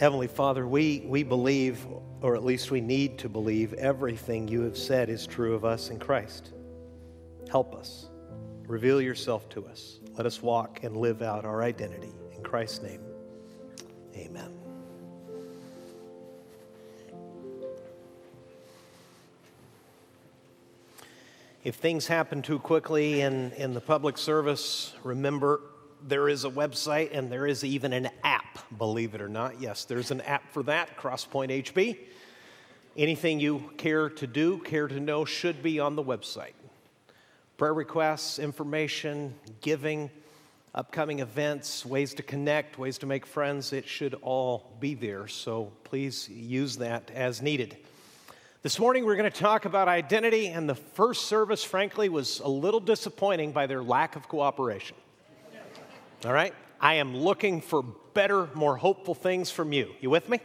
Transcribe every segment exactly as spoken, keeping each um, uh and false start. Heavenly Father, we, we believe, or at least we need to believe, everything you have said is true of us in Christ. Help us. Reveal yourself to us. Let us walk and live out our identity. In Christ's name, amen. If things happen too quickly in, in the public service, remember there is a website and there is even an app, believe it or not. Yes, there's an app for that, CrossPoint H B. Anything you care to do, care to know, should be on the website. Prayer requests, information, giving, upcoming events, ways to connect, ways to make friends, it should all be there. So please use that as needed. This morning, we're going to talk about identity, and the first service, frankly, was a little disappointing by their lack of cooperation. All right? I am looking for better, more hopeful things from you. You with me?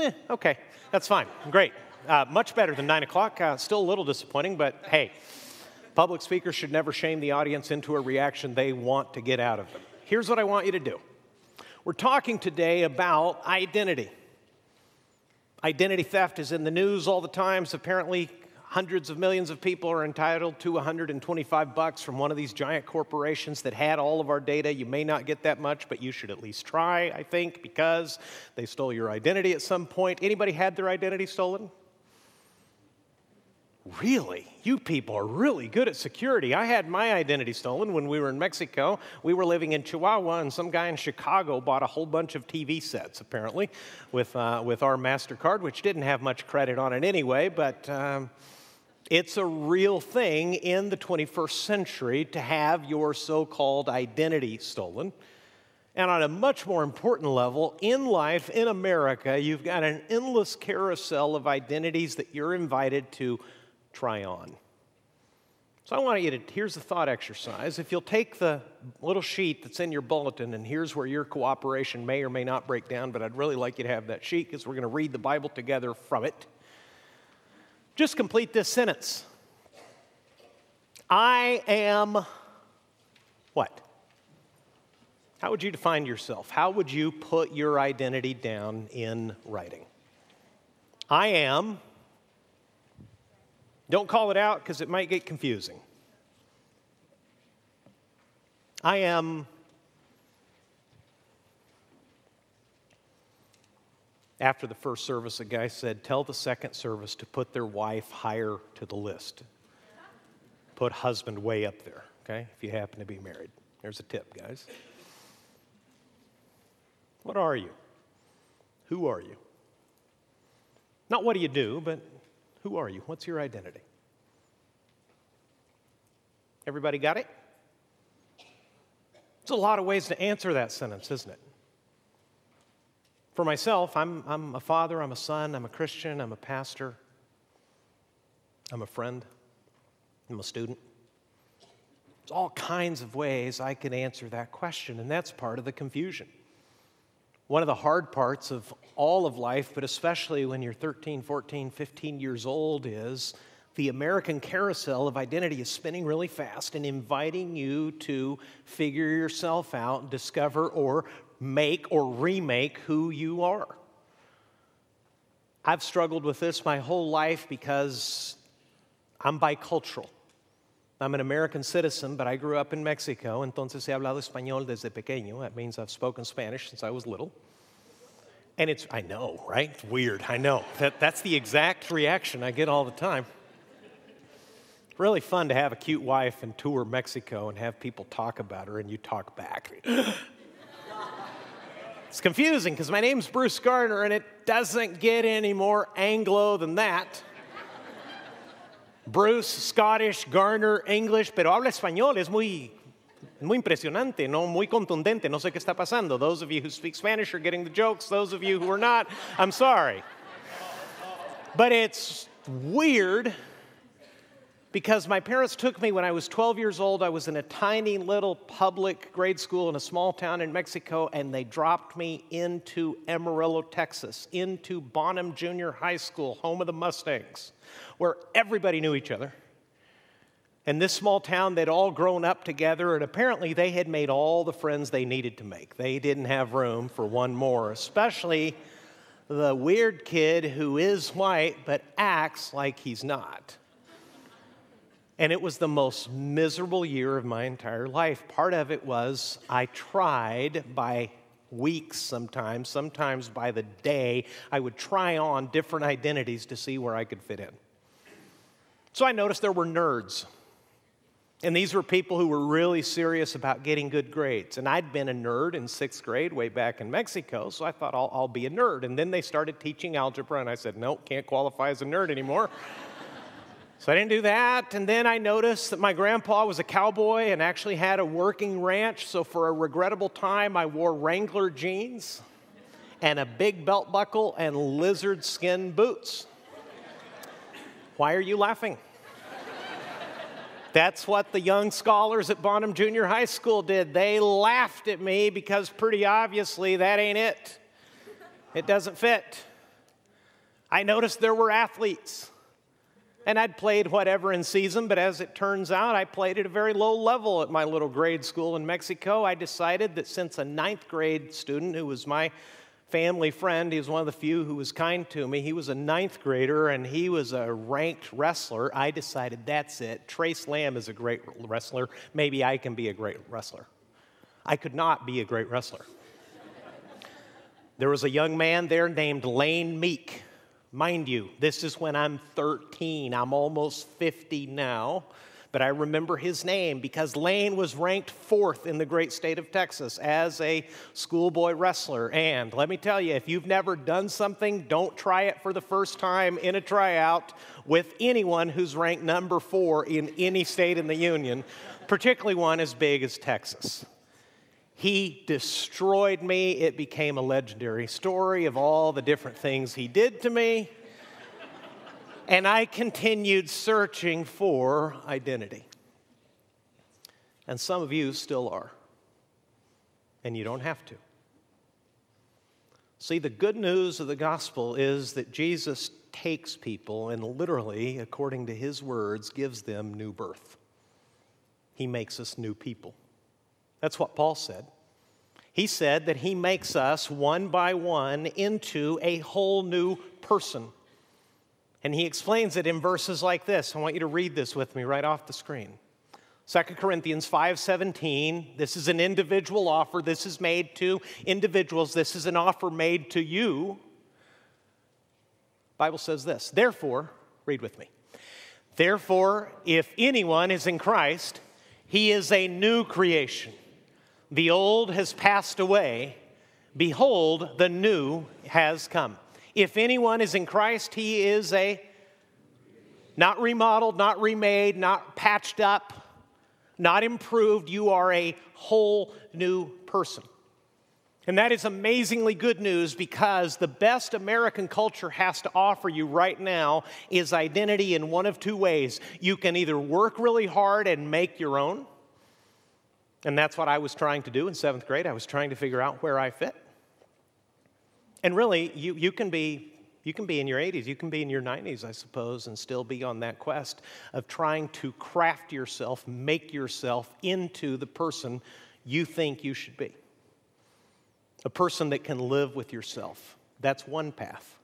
Eh, okay. That's fine. Great. Uh, much better than nine o'clock. Uh, still a little disappointing, but hey, public speakers should never shame the audience into a reaction they want to get out of them. Here's what I want you to do. We're talking today about identity. Identity theft is in the news all the time. So apparently, hundreds of millions of people are entitled to one hundred twenty-five bucks from one of these giant corporations that had all of our data. You may not get that much, but you should at least try, I think, because they stole your identity at some point. Anybody had their identity stolen? Really? You people are really good at security. I had my identity stolen when we were in Mexico. We were living in Chihuahua, and some guy in Chicago bought a whole bunch of T V sets, apparently, with uh, with our MasterCard, which didn't have much credit on it anyway, but um, it's a real thing in the twenty-first century to have your so-called identity stolen. And on a much more important level, in life, in America, you've got an endless carousel of identities that you're invited to try on. So I want you to, here's the thought exercise. If you'll take the little sheet that's in your bulletin, and here's where your cooperation may or may not break down, but I'd really like you to have that sheet because we're going to read the Bible together from it. Just complete this sentence. I am what? How would you define yourself? How would you put your identity down in writing? I am. Don't call it out because it might get confusing. I am after the first service, a guy said, tell the second service to put their wife higher to the list. Put husband way up there, okay, if you happen to be married. There's a tip, guys. What are you? Who are you? Not what do you do, but who are you? What's your identity? Everybody got it? There's a lot of ways to answer that sentence, isn't it? For myself, I'm, I'm a father, I'm a son, I'm a Christian, I'm a pastor, I'm a friend, I'm a student. There's all kinds of ways I can answer that question, and that's part of the confusion. One of the hard parts of all of life, but especially when you're thirteen, fourteen, fifteen years old, is the American carousel of identity is spinning really fast and inviting you to figure yourself out, discover or make or remake who you are. I've struggled with this my whole life because I'm bicultural. I'm an American citizen, but I grew up in Mexico. Entonces he hablado español desde pequeño. That means I've spoken Spanish since I was little. And it's, I know, right? It's weird, I know. That, that's the exact reaction I get all the time. It's really fun to have a cute wife and tour Mexico and have people talk about her and you talk back. It's confusing because my name's Bruce Garner and it doesn't get any more Anglo than that. Bruce, Scottish, Garner, English, pero habla español, es muy, muy impresionante, no muy contundente, no sé qué está pasando. Those of you who speak Spanish are getting the jokes. Those of you who are not, I'm sorry. But it's weird because my parents took me when I was twelve years old. I was in a tiny little public grade school in a small town in Mexico, and they dropped me into Amarillo, Texas, into Bonham Junior High School, home of the Mustangs, where everybody knew each other. And this small town, they'd all grown up together, and apparently they had made all the friends they needed to make. They didn't have room for one more, especially the weird kid who is white but acts like he's not. And it was the most miserable year of my entire life. Part of it was I tried by weeks sometimes, sometimes by the day, I would try on different identities to see where I could fit in. So I noticed there were nerds. And these were people who were really serious about getting good grades. And I'd been a nerd in sixth grade way back in Mexico, so I thought, I'll, I'll be a nerd. And then they started teaching algebra, and I said, nope, can't qualify as a nerd anymore. So I didn't do that. And then I noticed that my grandpa was a cowboy and actually had a working ranch, so for a regrettable time, I wore Wrangler jeans and a big belt buckle and lizard skin boots. Why are you laughing? That's what the young scholars at Bonham Junior High School did. They laughed at me because pretty obviously that ain't it. It doesn't fit. I noticed there were athletes. And I'd played whatever in season, but as it turns out, I played at a very low level at my little grade school in Mexico. I decided that since a ninth grade student who was my family friend, he was one of the few who was kind to me. He was a ninth grader, and he was a ranked wrestler. I decided, that's it. Trace Lamb is a great wrestler. Maybe I can be a great wrestler. I could not be a great wrestler. There was a young man there named Lane Meek. Mind you, this is when I'm thirteen. I'm almost fifty now. But I remember his name because Lane was ranked fourth in the great state of Texas as a schoolboy wrestler. And let me tell you, if you've never done something, don't try it for the first time in a tryout with anyone who's ranked number four in any state in the union, particularly one as big as Texas. He destroyed me. It became a legendary story of all the different things he did to me. And I continued searching for identity. And some of you still are. And you don't have to. See, the good news of the gospel is that Jesus takes people and literally, according to his words, gives them new birth. He makes us new people. That's what Paul said. He said that he makes us one by one into a whole new person. And he explains it in verses like this. I want you to read this with me right off the screen. Second Corinthians five seventeen, this is an individual offer. This is made to individuals. This is an offer made to you. The Bible says this, therefore, read with me. Therefore, if anyone is in Christ, he is a new creation. The old has passed away. Behold, the new has come. If anyone is in Christ, he is a, not remodeled, not remade, not patched up, not improved. You are a whole new person. And that is amazingly good news because the best American culture has to offer you right now is identity in one of two ways. You can either work really hard and make your own, and that's what I was trying to do in seventh grade. I was trying to figure out where I fit. And really, you, you can be you can be in your eighties, you can be in your nineties, I suppose, and still be on that quest of trying to craft yourself, make yourself into the person you think you should be. A person that can live with yourself. That's one path.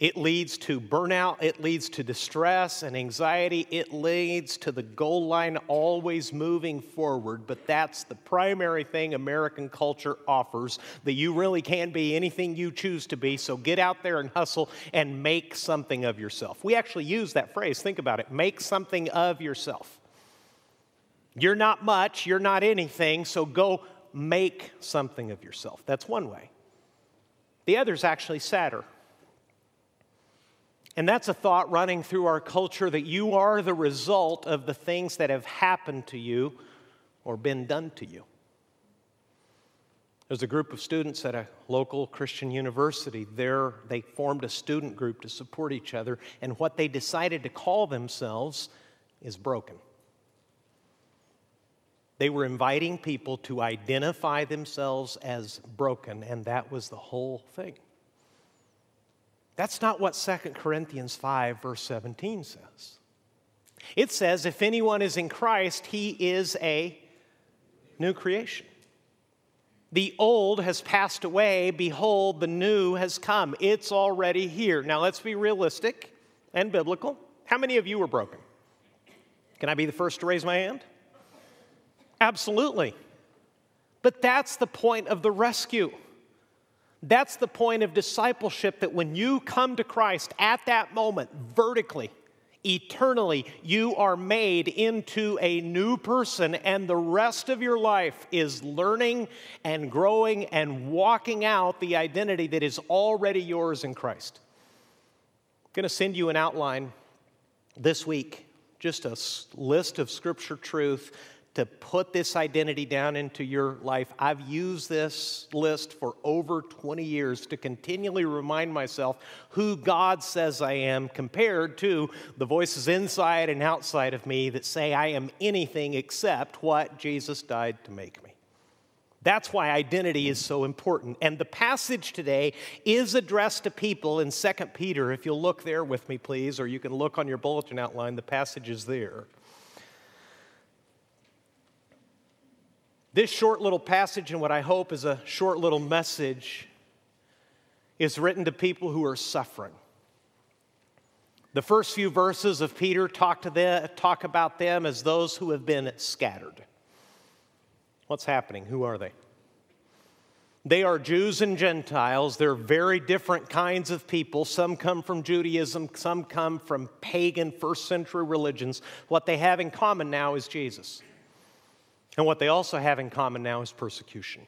It leads to burnout, it leads to distress and anxiety, it leads to the goal line always moving forward, but that's the primary thing American culture offers, that you really can be anything you choose to be, so get out there and hustle and make something of yourself. We actually use that phrase, think about it, make something of yourself. You're not much, you're not anything, so go make something of yourself. That's one way. The other's actually sadder. And that's a thought running through our culture that you are the result of the things that have happened to you or been done to you. There's a group of students at a local Christian university. There, they formed a student group to support each other, and what they decided to call themselves is Broken. They were inviting people to identify themselves as broken, and that was the whole thing. That's not what Second Corinthians five, verse seventeen says. It says, if anyone is in Christ, he is a new creation. The old has passed away. Behold, the new has come. It's already here. Now, let's be realistic and biblical. How many of you were broken? Can I be the first to raise my hand? Absolutely. But that's the point of the rescue. That's the point of discipleship, that when you come to Christ at that moment, vertically, eternally, you are made into a new person, and the rest of your life is learning and growing and walking out the identity that is already yours in Christ. I'm going to send you an outline this week, just a list of scripture truth to put this identity down into your life. I've used this list for over twenty years to continually remind myself who God says I am compared to the voices inside and outside of me that say I am anything except what Jesus died to make me. That's why identity is so important. And the passage today is addressed to people in Second Peter. If you'll look there with me, please, or you can look on your bulletin outline. The passage is there. This short little passage, and what I hope is a short little message, is written to people who are suffering. The first few verses of Peter talk to them, talk about them as those who have been scattered. What's happening? Who are they? They are Jews and Gentiles. They're very different kinds of people. Some come from Judaism. Some come from pagan first century religions. What they have in common now is Jesus. And what they also have in common now is persecution.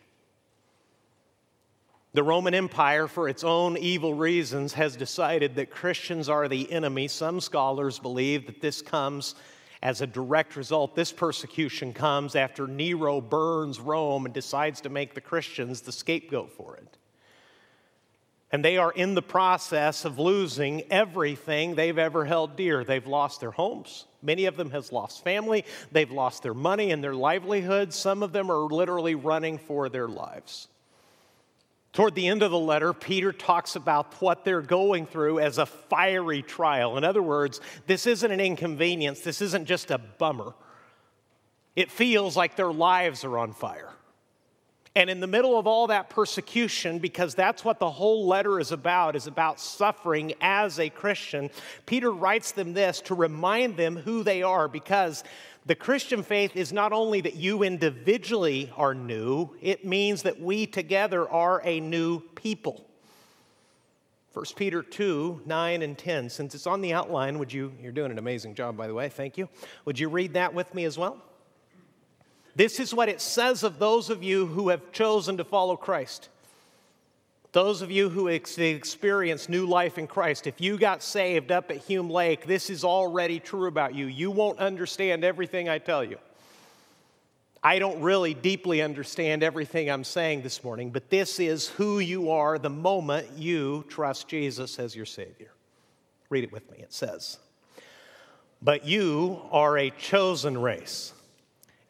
The Roman Empire, for its own evil reasons, has decided that Christians are the enemy. Some scholars believe that this comes as a direct result. This persecution comes after Nero burns Rome and decides to make the Christians the scapegoat for it. And they are in the process of losing everything they've ever held dear. They've lost their homes. Many of them have lost family. They've lost their money and their livelihood. Some of them are literally running for their lives. Toward the end of the letter, Peter talks about what they're going through as a fiery trial. In other words, this isn't an inconvenience. This isn't just a bummer. It feels like their lives are on fire. And in the middle of all that persecution, because that's what the whole letter is about, is about suffering as a Christian, Peter writes them this to remind them who they are, because the Christian faith is not only that you individually are new, it means that we together are a new people. First Peter two, nine and ten. Since it's on the outline, would you, you're doing an amazing job, by the way, thank you. Would you read that with me as well? This is what it says of those of you who have chosen to follow Christ. Those of you who ex- experience new life in Christ. If you got saved up at Hume Lake, this is already true about you. You won't understand everything I tell you. I don't really deeply understand everything I'm saying this morning, but this is who you are the moment you trust Jesus as your Savior. Read it with me. It says, "But you are a chosen race,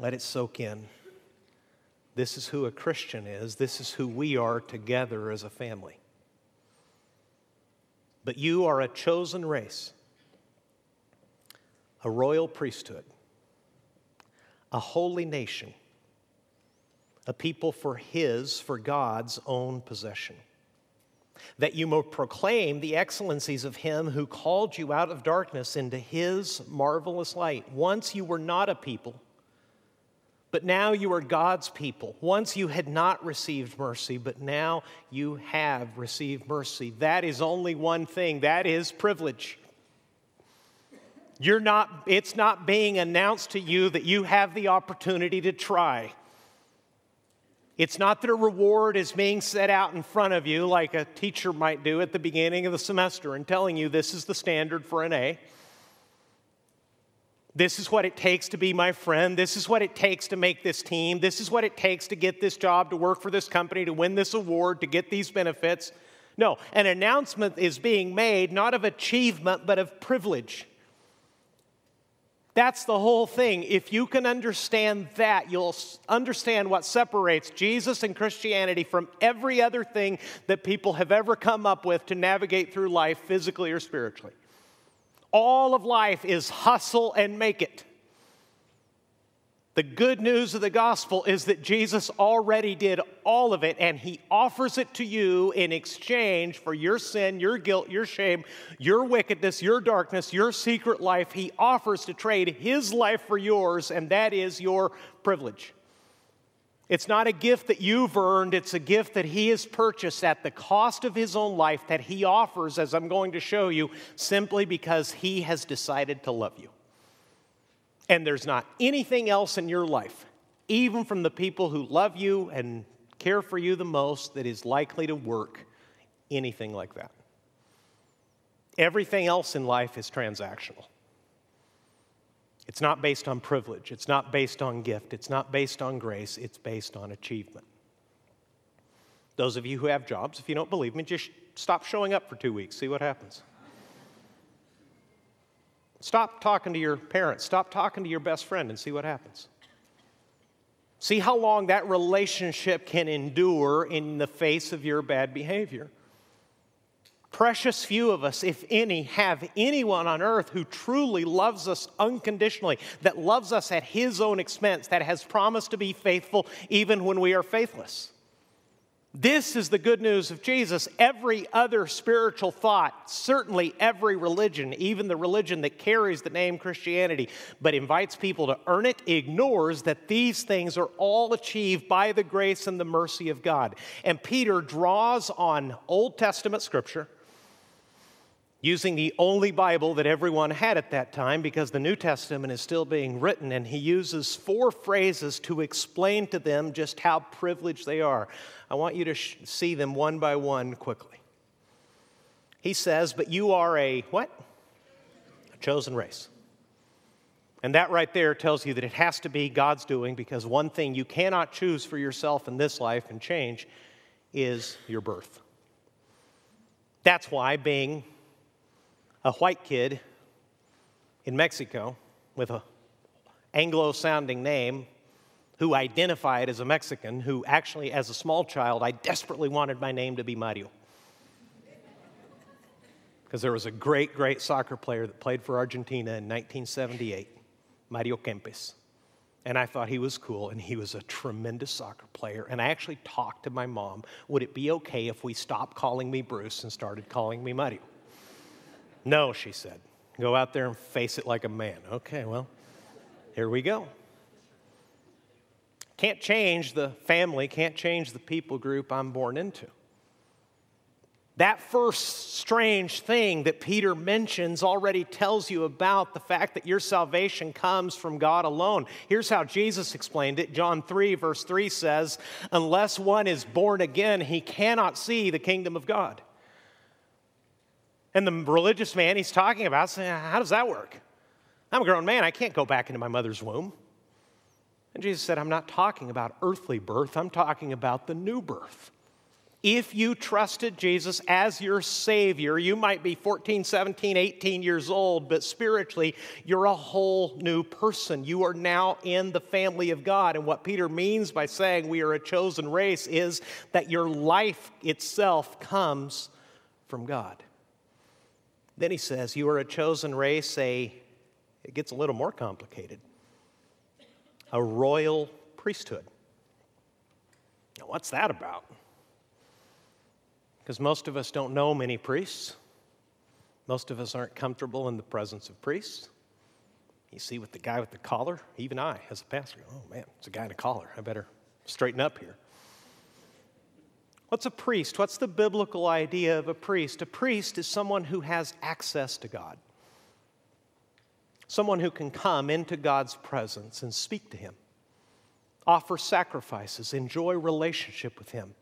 Let it soak in. This is who a Christian is. This is who we are together as a family. But you are a chosen race, a royal priesthood, a holy nation, a people for his, for God's own possession, that you may proclaim the excellencies of him who called you out of darkness into his marvelous light. Once you were not a people, but now you are God's people. Once you had not received mercy, but now you have received mercy. That is only one thing. That is privilege. You're not, it's not being announced to you that you have the opportunity to try. It's not that a reward is being set out in front of you like a teacher might do at the beginning of the semester and telling you this is the standard for an A. This is what it takes to be my friend. This is what it takes to make this team. This is what it takes to get this job, to work for this company, to win this award, to get these benefits. No, an announcement is being made not of achievement, but of privilege. That's the whole thing. If you can understand that, you'll understand what separates Jesus and Christianity from every other thing that people have ever come up with to navigate through life physically or spiritually. All of life is hustle and make it. The good news of the gospel is that Jesus already did all of it, and he offers it to you in exchange for your sin, your guilt, your shame, your wickedness, your darkness, your secret life. He offers to trade his life for yours, and that is your privilege. It's not a gift that you've earned. It's a gift that he has purchased at the cost of his own life that he offers, as I'm going to show you, simply because he has decided to love you. And there's not anything else in your life, even from the people who love you and care for you the most, that is likely to work anything like that. Everything else in life is transactional. It's not based on privilege. It's not based on gift. It's not based on grace. It's based on achievement. Those of you who have jobs, if you don't believe me, just stop showing up for two weeks. See what happens. Stop talking to your parents. Stop talking to your best friend and see what happens. See how long that relationship can endure in the face of your bad behavior. Precious few of us, if any, have anyone on earth who truly loves us unconditionally, that loves us at his own expense, that has promised to be faithful even when we are faithless. This is the good news of Jesus. Every other spiritual thought, certainly every religion, even the religion that carries the name Christianity, but invites people to earn it, ignores that these things are all achieved by the grace and the mercy of God. And Peter draws on Old Testament scripture, using the only Bible that everyone had at that time, because the New Testament is still being written, and he uses four phrases to explain to them just how privileged they are. I want you to sh- see them one by one quickly. He says, but you are a what? A chosen race. And that right there tells you that it has to be God's doing, because one thing you cannot choose for yourself in this life and change is your birth. That's why being a white kid in Mexico with an Anglo-sounding name who identified as a Mexican, who actually, as a small child, I desperately wanted my name to be Mario. Because there was a great, great soccer player that played for Argentina in nineteen seventy-eight, Mario Kempes. And I thought he was cool, and he was a tremendous soccer player. And I actually talked to my mom, would it be okay if we stopped calling me Bruce and started calling me Mario? No, she said. Go out there and face it like a man. Okay, well, here we go. Can't change the family, can't change the people group I'm born into. That first strange thing that Peter mentions already tells you about the fact that your salvation comes from God alone. Here's how Jesus explained it. John three, verse three says, unless one is born again, he cannot see the kingdom of God. And the religious man he's talking about saying, how does that work? I'm a grown man. I can't go back into my mother's womb. And Jesus said, I'm not talking about earthly birth. I'm talking about the new birth. If you trusted Jesus as your Savior, you might be fourteen, seventeen, eighteen years old, but spiritually, you're a whole new person. You are now in the family of God. And what Peter means by saying we are a chosen race is that your life itself comes from God. Then he says, you are a chosen race, a, it gets a little more complicated, a royal priesthood. Now, what's that about? Because most of us don't know many priests. Most of us aren't comfortable in the presence of priests. You see with the guy with the collar, even I, as a pastor, oh man, it's a guy in a collar. I better straighten up here. What's a priest? What's the biblical idea of a priest? A priest is someone who has access to God. Someone who can come into God's presence and speak to him, offer sacrifices, enjoy relationship with him.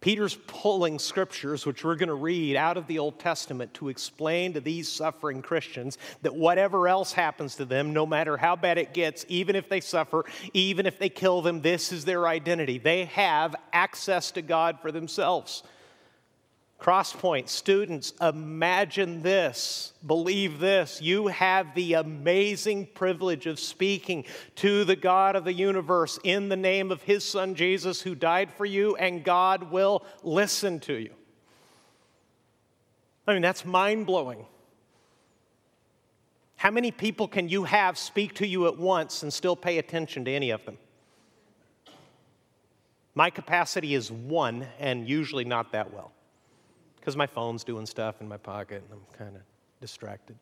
Peter's pulling scriptures, which we're going to read out of the Old Testament, to explain to these suffering Christians that whatever else happens to them, no matter how bad it gets, even if they suffer, even if they kill them, this is their identity. They have access to God for themselves. CrossPoint students, imagine this, believe this. You have the amazing privilege of speaking to the God of the universe in the name of his son Jesus, who died for you, and God will listen to you. I mean, that's mind-blowing. How many people can you have speak to you at once and still pay attention to any of them? My capacity is one, and usually not that well, because my phone's doing stuff in my pocket and I'm kind of distracted.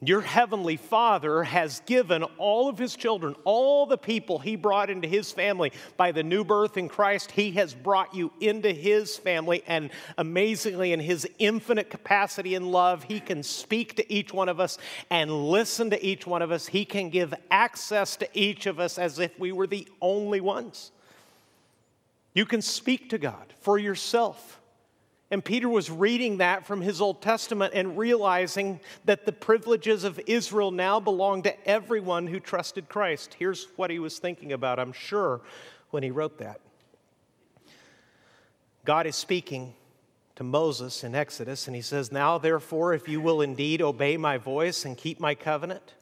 Your heavenly Father has given all of his children, all the people he brought into his family by the new birth in Christ. He has brought you into his family, and amazingly, in his infinite capacity and love, he can speak to each one of us and listen to each one of us. He can give access to each of us as if we were the only ones. You can speak to God for yourself. And Peter was reading that from his Old Testament and realizing that the privileges of Israel now belong to everyone who trusted Christ. Here's what he was thinking about, I'm sure, when he wrote that. God is speaking to Moses in Exodus, and he says, "Now therefore, if you will indeed obey my voice and keep my covenant,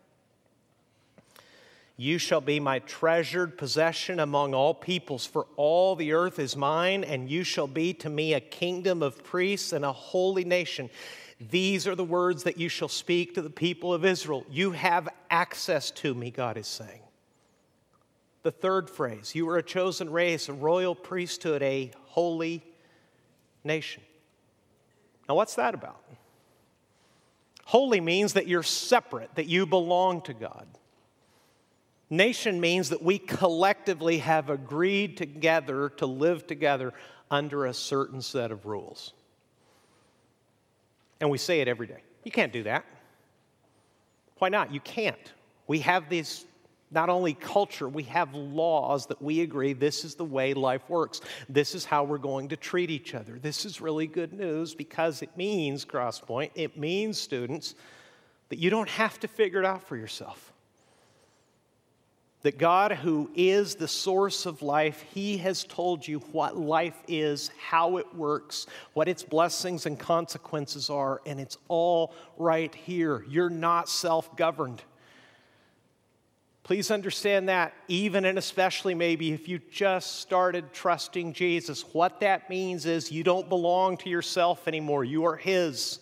you shall be my treasured possession among all peoples, for all the earth is mine, and you shall be to me a kingdom of priests and a holy nation. These are the words that you shall speak to the people of Israel." You have access to me, God is saying. The third phrase, you are a chosen race, a royal priesthood, a holy nation. Now, what's that about? Holy means that you're separate, that you belong to God. Nation means that we collectively have agreed together to live together under a certain set of rules. And we say it every day. You can't do that. Why not? You can't. We have these, not only culture, we have laws that we agree this is the way life works. This is how we're going to treat each other. This is really good news, because it means, CrossPoint, it means, students, that you don't have to figure it out for yourself. That God, who is the source of life, he has told you what life is, how it works, what its blessings and consequences are, and it's all right here. You're not self-governed. Please understand that, even and especially maybe if you just started trusting Jesus. What that means is you don't belong to yourself anymore. You are his.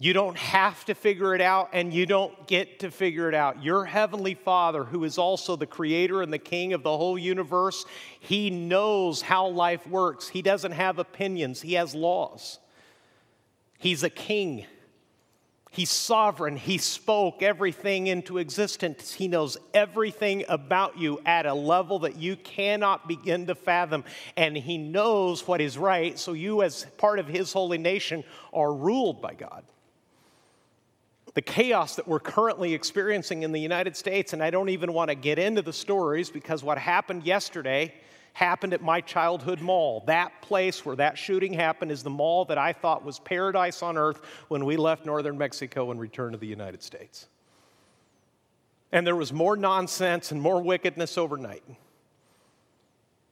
You don't have to figure it out, and you don't get to figure it out. Your heavenly Father, who is also the creator and the king of the whole universe, he knows how life works. He doesn't have opinions. He has laws. He's a king. He's sovereign. He spoke everything into existence. He knows everything about you at a level that you cannot begin to fathom. And he knows what is right, so you, as part of his holy nation, are ruled by God. The chaos that we're currently experiencing in the United States, and I don't even want to get into the stories, because what happened yesterday happened at my childhood mall. That place where that shooting happened is the mall that I thought was paradise on earth when we left northern Mexico and returned to the United States. And there was more nonsense and more wickedness overnight.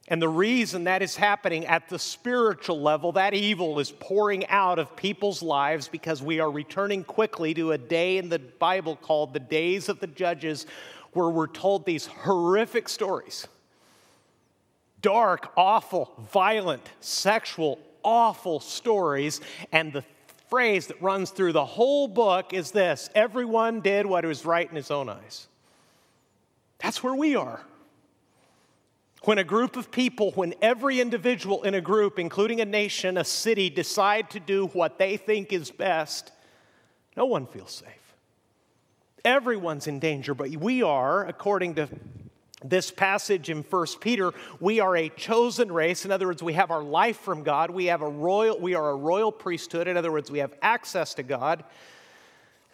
And the reason that is happening at the spiritual level, that evil is pouring out of people's lives, because we are returning quickly to a day in the Bible called the Days of the Judges, where we're told these horrific stories. Dark, awful, violent, sexual, awful stories. And the phrase that runs through the whole book is this: everyone did what was right in his own eyes. That's where we are. When a group of people, when every individual in a group, including a nation, a city, decide to do what they think is best, no one feels safe. Everyone's in danger, but we are, according to this passage in First Peter, we are a chosen race. In other words, we have our life from God. We have a royal, we are a royal priesthood. In other words, we have access to God.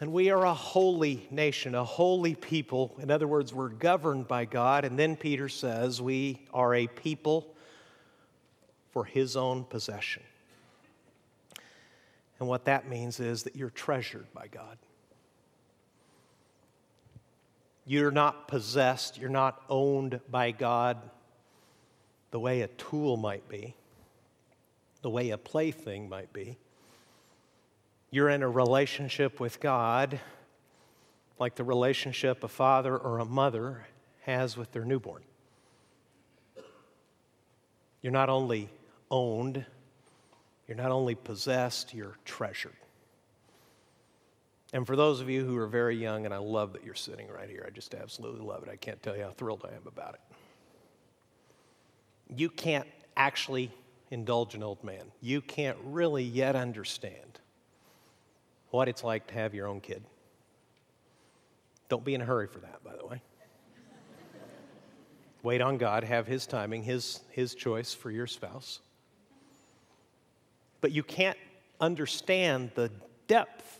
And we are a holy nation, a holy people. In other words, we're governed by God. And then Peter says we are a people for his own possession. And what that means is that you're treasured by God. You're not possessed, you're not owned by God the way a tool might be, the way a plaything might be. You're in a relationship with God like the relationship a father or a mother has with their newborn. You're not only owned, you're not only possessed, you're treasured. And for those of you who are very young, and I love that you're sitting right here. I just absolutely love it. I can't tell you how thrilled I am about it. You can't actually indulge an old man. You can't really yet understand what it's like to have your own kid. Don't be in a hurry for that, by the way. Wait on God. Have his timing, his, his choice for your spouse. But you can't understand the depth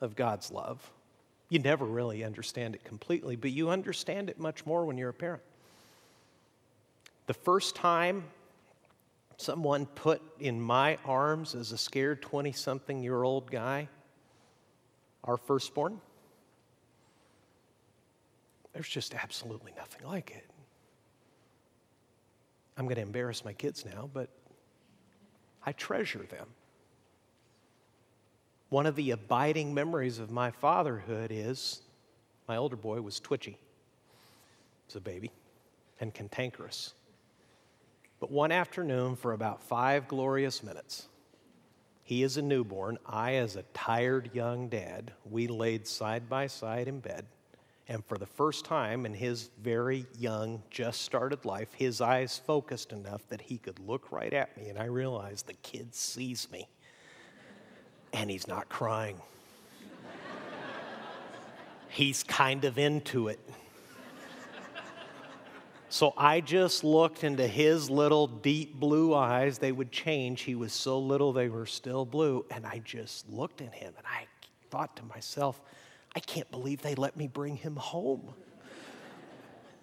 of God's love. You never really understand it completely, but you understand it much more when you're a parent. The first time someone put in my arms as a scared twenty-something-year-old guy our firstborn, there's just absolutely nothing like it. I'm going to embarrass my kids now, but I treasure them. One of the abiding memories of my fatherhood is my older boy was twitchy as a baby and cantankerous. But one afternoon for about five glorious minutes, he as a newborn, I as a tired young dad, we laid side by side in bed. And for the first time in his very young, just started life, his eyes focused enough that he could look right at me. And I realized the kid sees me. And he's not crying. He's kind of into it. So I just looked into his little deep blue eyes. They would change. He was so little they were still blue. And I just looked at him and I thought to myself, I can't believe they let me bring him home.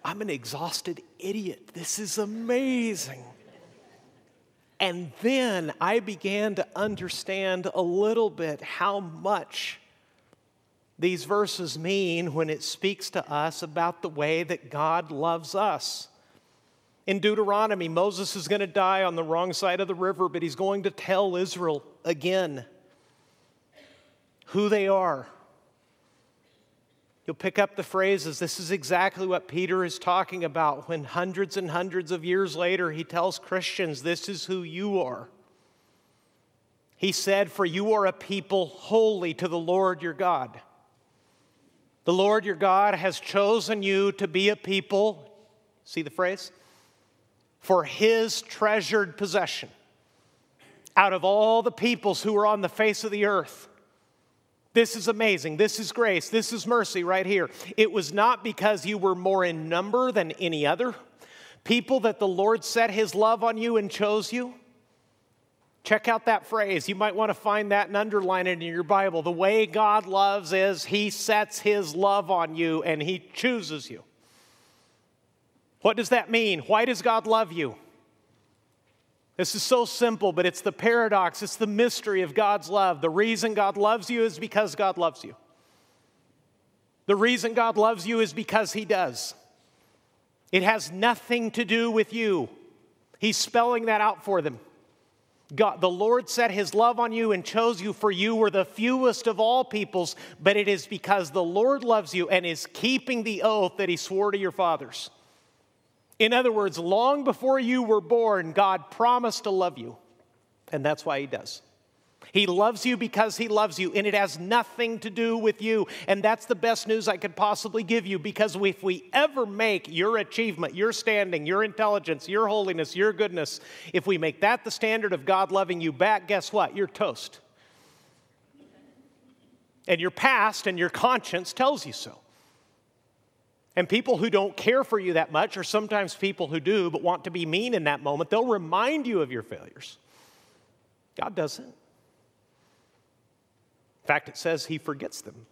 I'm an exhausted idiot. This is amazing. And then I began to understand a little bit how much these verses mean when it speaks to us about the way that God loves us. In Deuteronomy, Moses is going to die on the wrong side of the river, but he's going to tell Israel again who they are. You'll pick up the phrases. This is exactly what Peter is talking about when hundreds and hundreds of years later he tells Christians, this is who you are. He said, for you are a people holy to the Lord your God. The Lord your God has chosen you to be a people, see the phrase, for his treasured possession out of all the peoples who are on the face of the earth. This is amazing. This is grace. This is mercy right here. It was not because you were more in number than any other people that the Lord set his love on you and chose you. Check out that phrase. You might want to find that and underline it in your Bible. The way God loves is he sets his love on you and he chooses you. What does that mean? Why does God love you? This is so simple, but it's the paradox. It's the mystery of God's love. The reason God loves you is because God loves you. The reason God loves you is because he does. It has nothing to do with you. He's spelling that out for them. God, the Lord set his love on you and chose you, for you were the fewest of all peoples, but it is because the Lord loves you and is keeping the oath that he swore to your fathers. In other words, long before you were born, God promised to love you, and that's why he does. He loves you because he loves you, and it has nothing to do with you, and that's the best news I could possibly give you, because if we ever make your achievement, your standing, your intelligence, your holiness, your goodness, if we make that the standard of God loving you back, guess what? You're toast. And your past and your conscience tells you so. And people who don't care for you that much, or sometimes people who do but want to be mean in that moment, they'll remind you of your failures. God doesn't. In fact, it says he forgets them.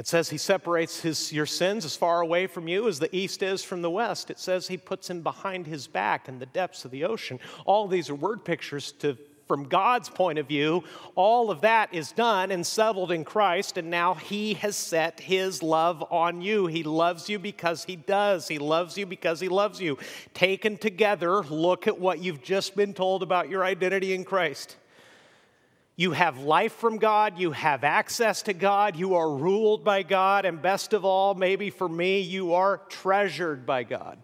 It says he separates his, your sins as far away from you as the east is from the west. It says he puts him behind his back in the depths of the ocean. All these are word pictures to, from God's point of view. All of that is done and settled in Christ, and now he has set his love on you. He loves you because he does. He loves you because he loves you. Taken together, look at what you've just been told about your identity in Christ. You have life from God, you have access to God, you are ruled by God, and best of all, maybe for me, you are treasured by God.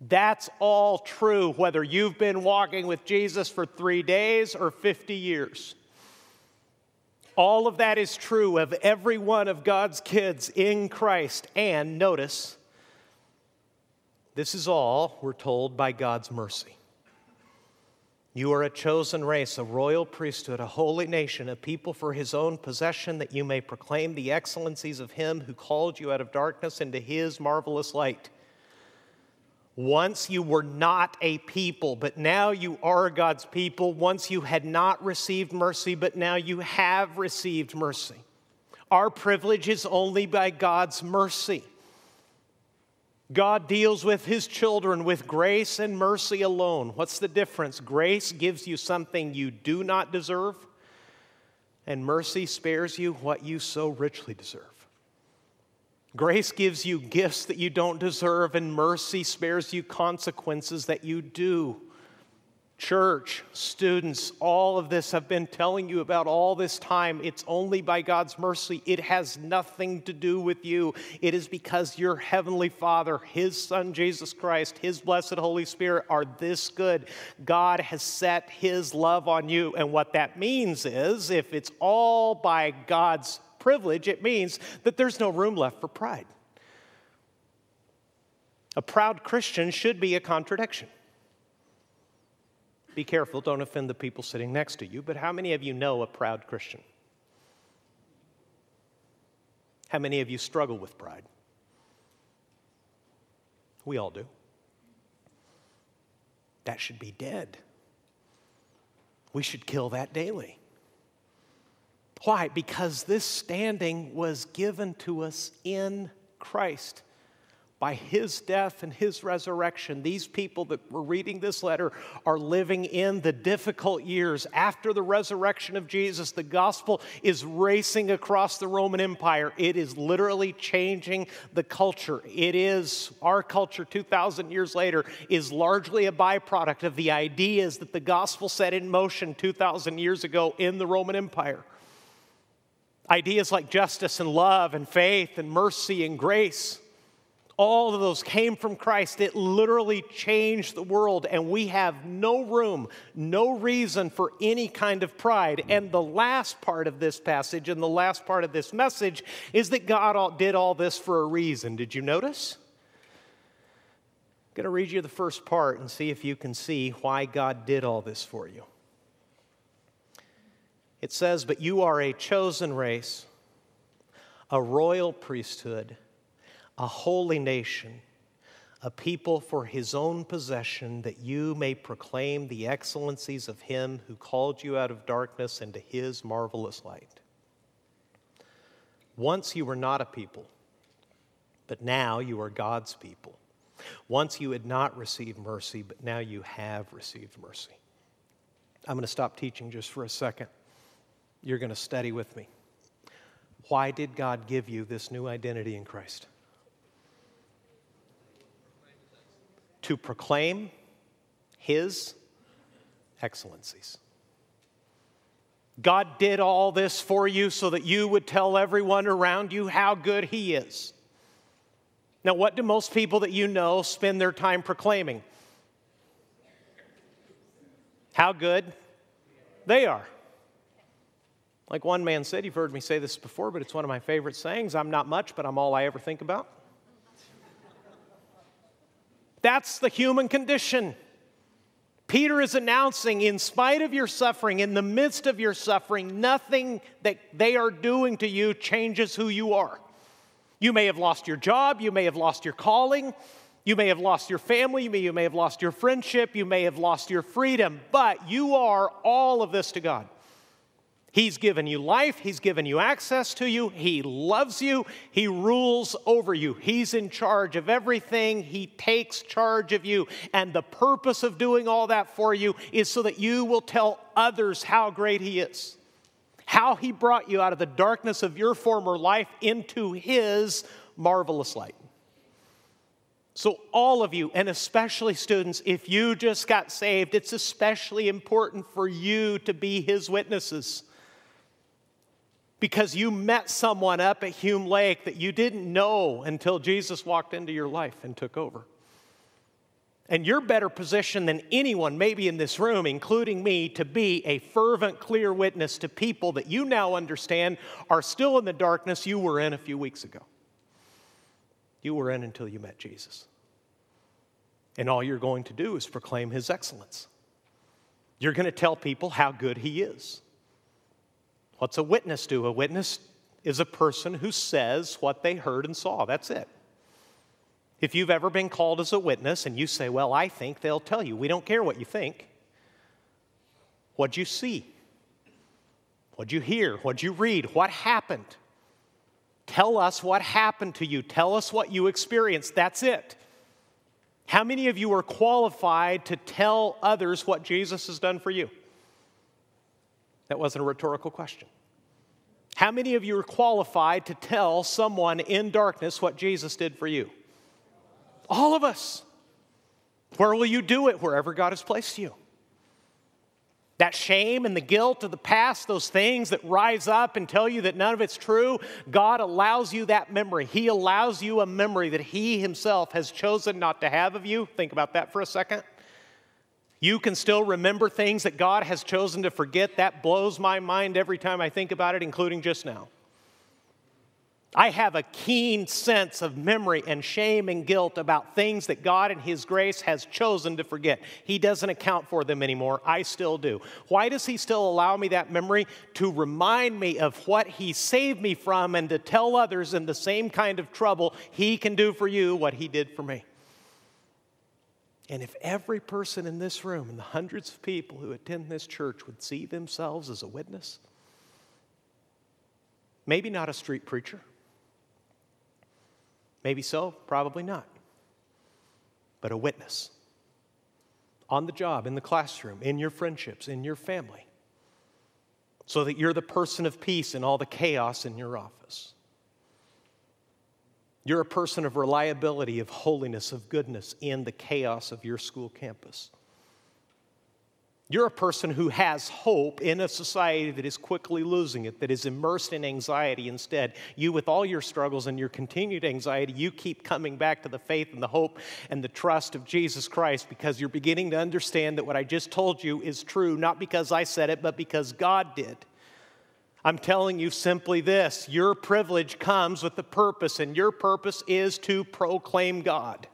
That's all true, whether you've been walking with Jesus for three days or fifty years. All of that is true of every one of God's kids in Christ. And notice, this is all we're told by God's mercy. You are a chosen race, a royal priesthood, a holy nation, a people for his own possession, that you may proclaim the excellencies of him who called you out of darkness into his marvelous light. Once you were not a people, but now you are God's people. Once you had not received mercy, but now you have received mercy. Our privilege is only by God's mercy. God deals with his children with grace and mercy alone. What's the difference? Grace gives you something you do not deserve, and mercy spares you what you so richly deserve. Grace gives you gifts that you don't deserve, and mercy spares you consequences that you do. Church, students, all of this I've been telling you about all this time. It's only by God's mercy. It has nothing to do with you. It is because your heavenly Father, his Son, Jesus Christ, his blessed Holy Spirit are this good. God has set his love on you. And what that means is, if it's all by God's privilege, it means that there's no room left for pride. A proud Christian should be a contradiction. Be careful, don't offend the people sitting next to you, but how many of you know a proud Christian? How many of you struggle with pride? We all do. That should be dead. We should kill that daily. Why? Because this standing was given to us in Christ. By his death and his resurrection, these people that were reading this letter are living in the difficult years. After the resurrection of Jesus, the gospel is racing across the Roman Empire. It is literally changing the culture. It is, our culture two thousand years later is largely a byproduct of the ideas that the gospel set in motion two thousand years ago in the Roman Empire. Ideas like justice and love and faith and mercy and grace. All of those came from Christ. It literally changed the world, and we have no room, no reason for any kind of pride. And the last part of this passage and the last part of this message is that God did all this for a reason. Did you notice? I'm going to read you the first part and see if you can see why God did all this for you. It says, "But you are a chosen race, a royal priesthood, a holy nation, a people for his own possession, that you may proclaim the excellencies of him who called you out of darkness into his marvelous light. Once you were not a people, but now you are God's people. Once you had not received mercy, but now you have received mercy." I'm going to stop teaching just for a second. You're going to study with me. Why did God give you this new identity in Christ? To proclaim his excellencies. God did all this for you so that you would tell everyone around you how good he is. Now, what do most people that you know spend their time proclaiming? How good they are. Like one man said, you've heard me say this before, but it's one of my favorite sayings, "I'm not much, but I'm all I ever think about." That's the human condition. Peter is announcing, in spite of your suffering, in the midst of your suffering, nothing that they are doing to you changes who you are. You may have lost your job, you may have lost your calling, you may have lost your family, you may, you may have lost your friendship, you may have lost your freedom, but you are all of this to God. He's given you life. He's given you access to you. He loves you. He rules over you. He's in charge of everything. He takes charge of you. And the purpose of doing all that for you is so that you will tell others how great He is. How He brought you out of the darkness of your former life into His marvelous light. So all of you, and especially students, if you just got saved, it's especially important for you to be His witnesses. Because you met someone up at Hume Lake that you didn't know until Jesus walked into your life and took over. And you're better positioned than anyone, maybe in this room, including me, to be a fervent, clear witness to people that you now understand are still in the darkness you were in a few weeks ago. You were in until you met Jesus. And all you're going to do is proclaim His excellence. You're going to tell people how good He is. What's a witness do? A witness is a person who says what they heard and saw. That's it. If you've ever been called as a witness and you say, well, I think, they'll tell you. We don't care what you think. What'd you see? What'd you hear? What'd you read? What happened? Tell us what happened to you. Tell us what you experienced. That's it. How many of you are qualified to tell others what Jesus has done for you? That wasn't a rhetorical question. How many of you are qualified to tell someone in darkness what Jesus did for you? All of us. Where will you do it? Wherever God has placed you. That shame and the guilt of the past, those things that rise up and tell you that none of it's true, God allows you that memory. He allows you a memory that He Himself has chosen not to have of you. Think about that for a second. You can still remember things that God has chosen to forget. That blows my mind every time I think about it, including just now. I have a keen sense of memory and shame and guilt about things that God in His grace has chosen to forget. He doesn't account for them anymore. I still do. Why does He still allow me that memory? To remind me of what He saved me from and to tell others in the same kind of trouble He can do for you what He did for me. And if every person in this room and the hundreds of people who attend this church would see themselves as a witness, maybe not a street preacher, maybe so, probably not. But a witness. On the job, in the classroom, in your friendships, in your family. So that you're the person of peace in all the chaos in your office. You're a person of reliability, of holiness, of goodness in the chaos of your school campus. You're a person who has hope in a society that is quickly losing it, that is immersed in anxiety instead. You, with all your struggles and your continued anxiety, you keep coming back to the faith and the hope and the trust of Jesus Christ because you're beginning to understand that what I just told you is true, not because I said it, but because God did. I'm telling you simply this, your privilege comes with a purpose, and your purpose is to proclaim God.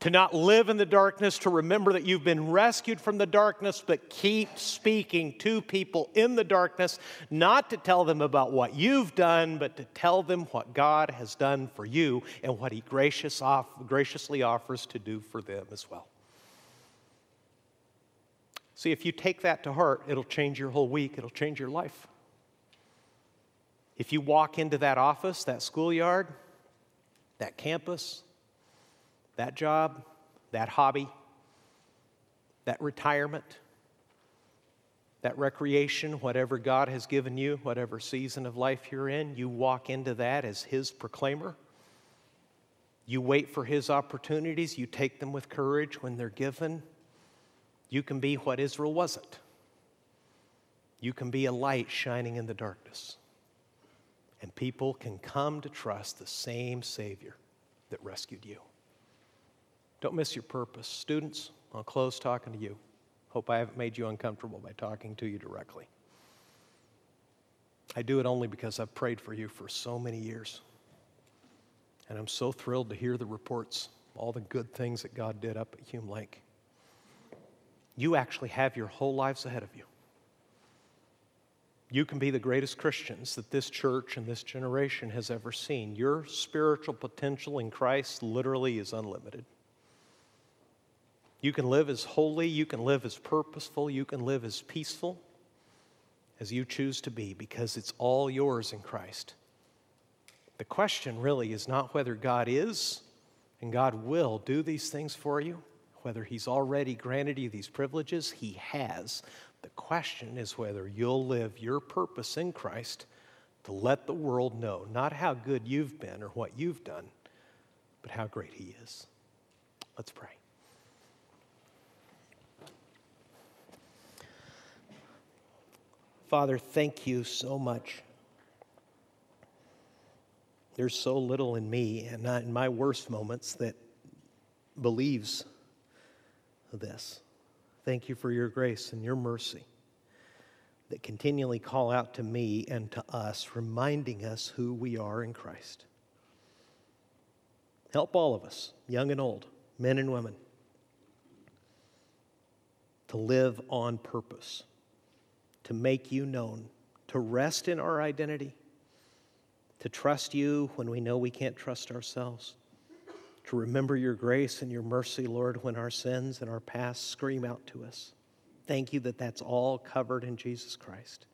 To not live in the darkness, to remember that you've been rescued from the darkness, but keep speaking to people in the darkness, not to tell them about what you've done, but to tell them what God has done for you and what He gracious off, graciously offers to do for them as well. See, if you take that to heart, it'll change your whole week. It'll change your life. If you walk into that office, that schoolyard, that campus, that job, that hobby, that retirement, that recreation, whatever God has given you, whatever season of life you're in, you walk into that as His proclaimer. You wait for His opportunities. You take them with courage when they're given. You can be what Israel wasn't. You can be a light shining in the darkness. And people can come to trust the same Savior that rescued you. Don't miss your purpose. Students, I'll close talking to you. Hope I haven't made you uncomfortable by talking to you directly. I do it only because I've prayed for you for so many years. And I'm so thrilled to hear the reports, all the good things that God did up at Hume Lake. You actually have your whole lives ahead of you. You can be the greatest Christians that this church and this generation has ever seen. Your spiritual potential in Christ literally is unlimited. You can live as holy, you can live as purposeful, you can live as peaceful as you choose to be, because it's all yours in Christ. The question really is not whether God is and God will do these things for you, whether he's already granted you these privileges. He has. The question is whether you'll live your purpose in Christ to let the world know, not how good you've been or what you've done, but how great he is. Let's pray. Father, thank you so much. There's so little in me and not in my worst moments that believes this. Thank you for your grace and your mercy that continually call out to me and to us, reminding us who we are in Christ. Help all of us, young and old, men and women, to live on purpose, to make you known, to rest in our identity, to trust you when we know we can't trust ourselves, to remember your grace and your mercy, Lord, when our sins and our past scream out to us. Thank you that that's all covered in Jesus Christ.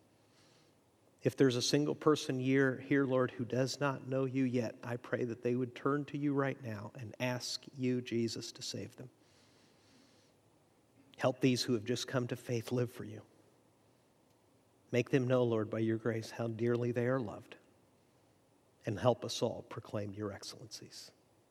If there's a single person here, here, Lord, who does not know you yet, I pray that they would turn to you right now and ask you, Jesus, to save them. Help these who have just come to faith live for you. Make them know, Lord, by your grace, how dearly they are loved. And help us all proclaim your excellencies.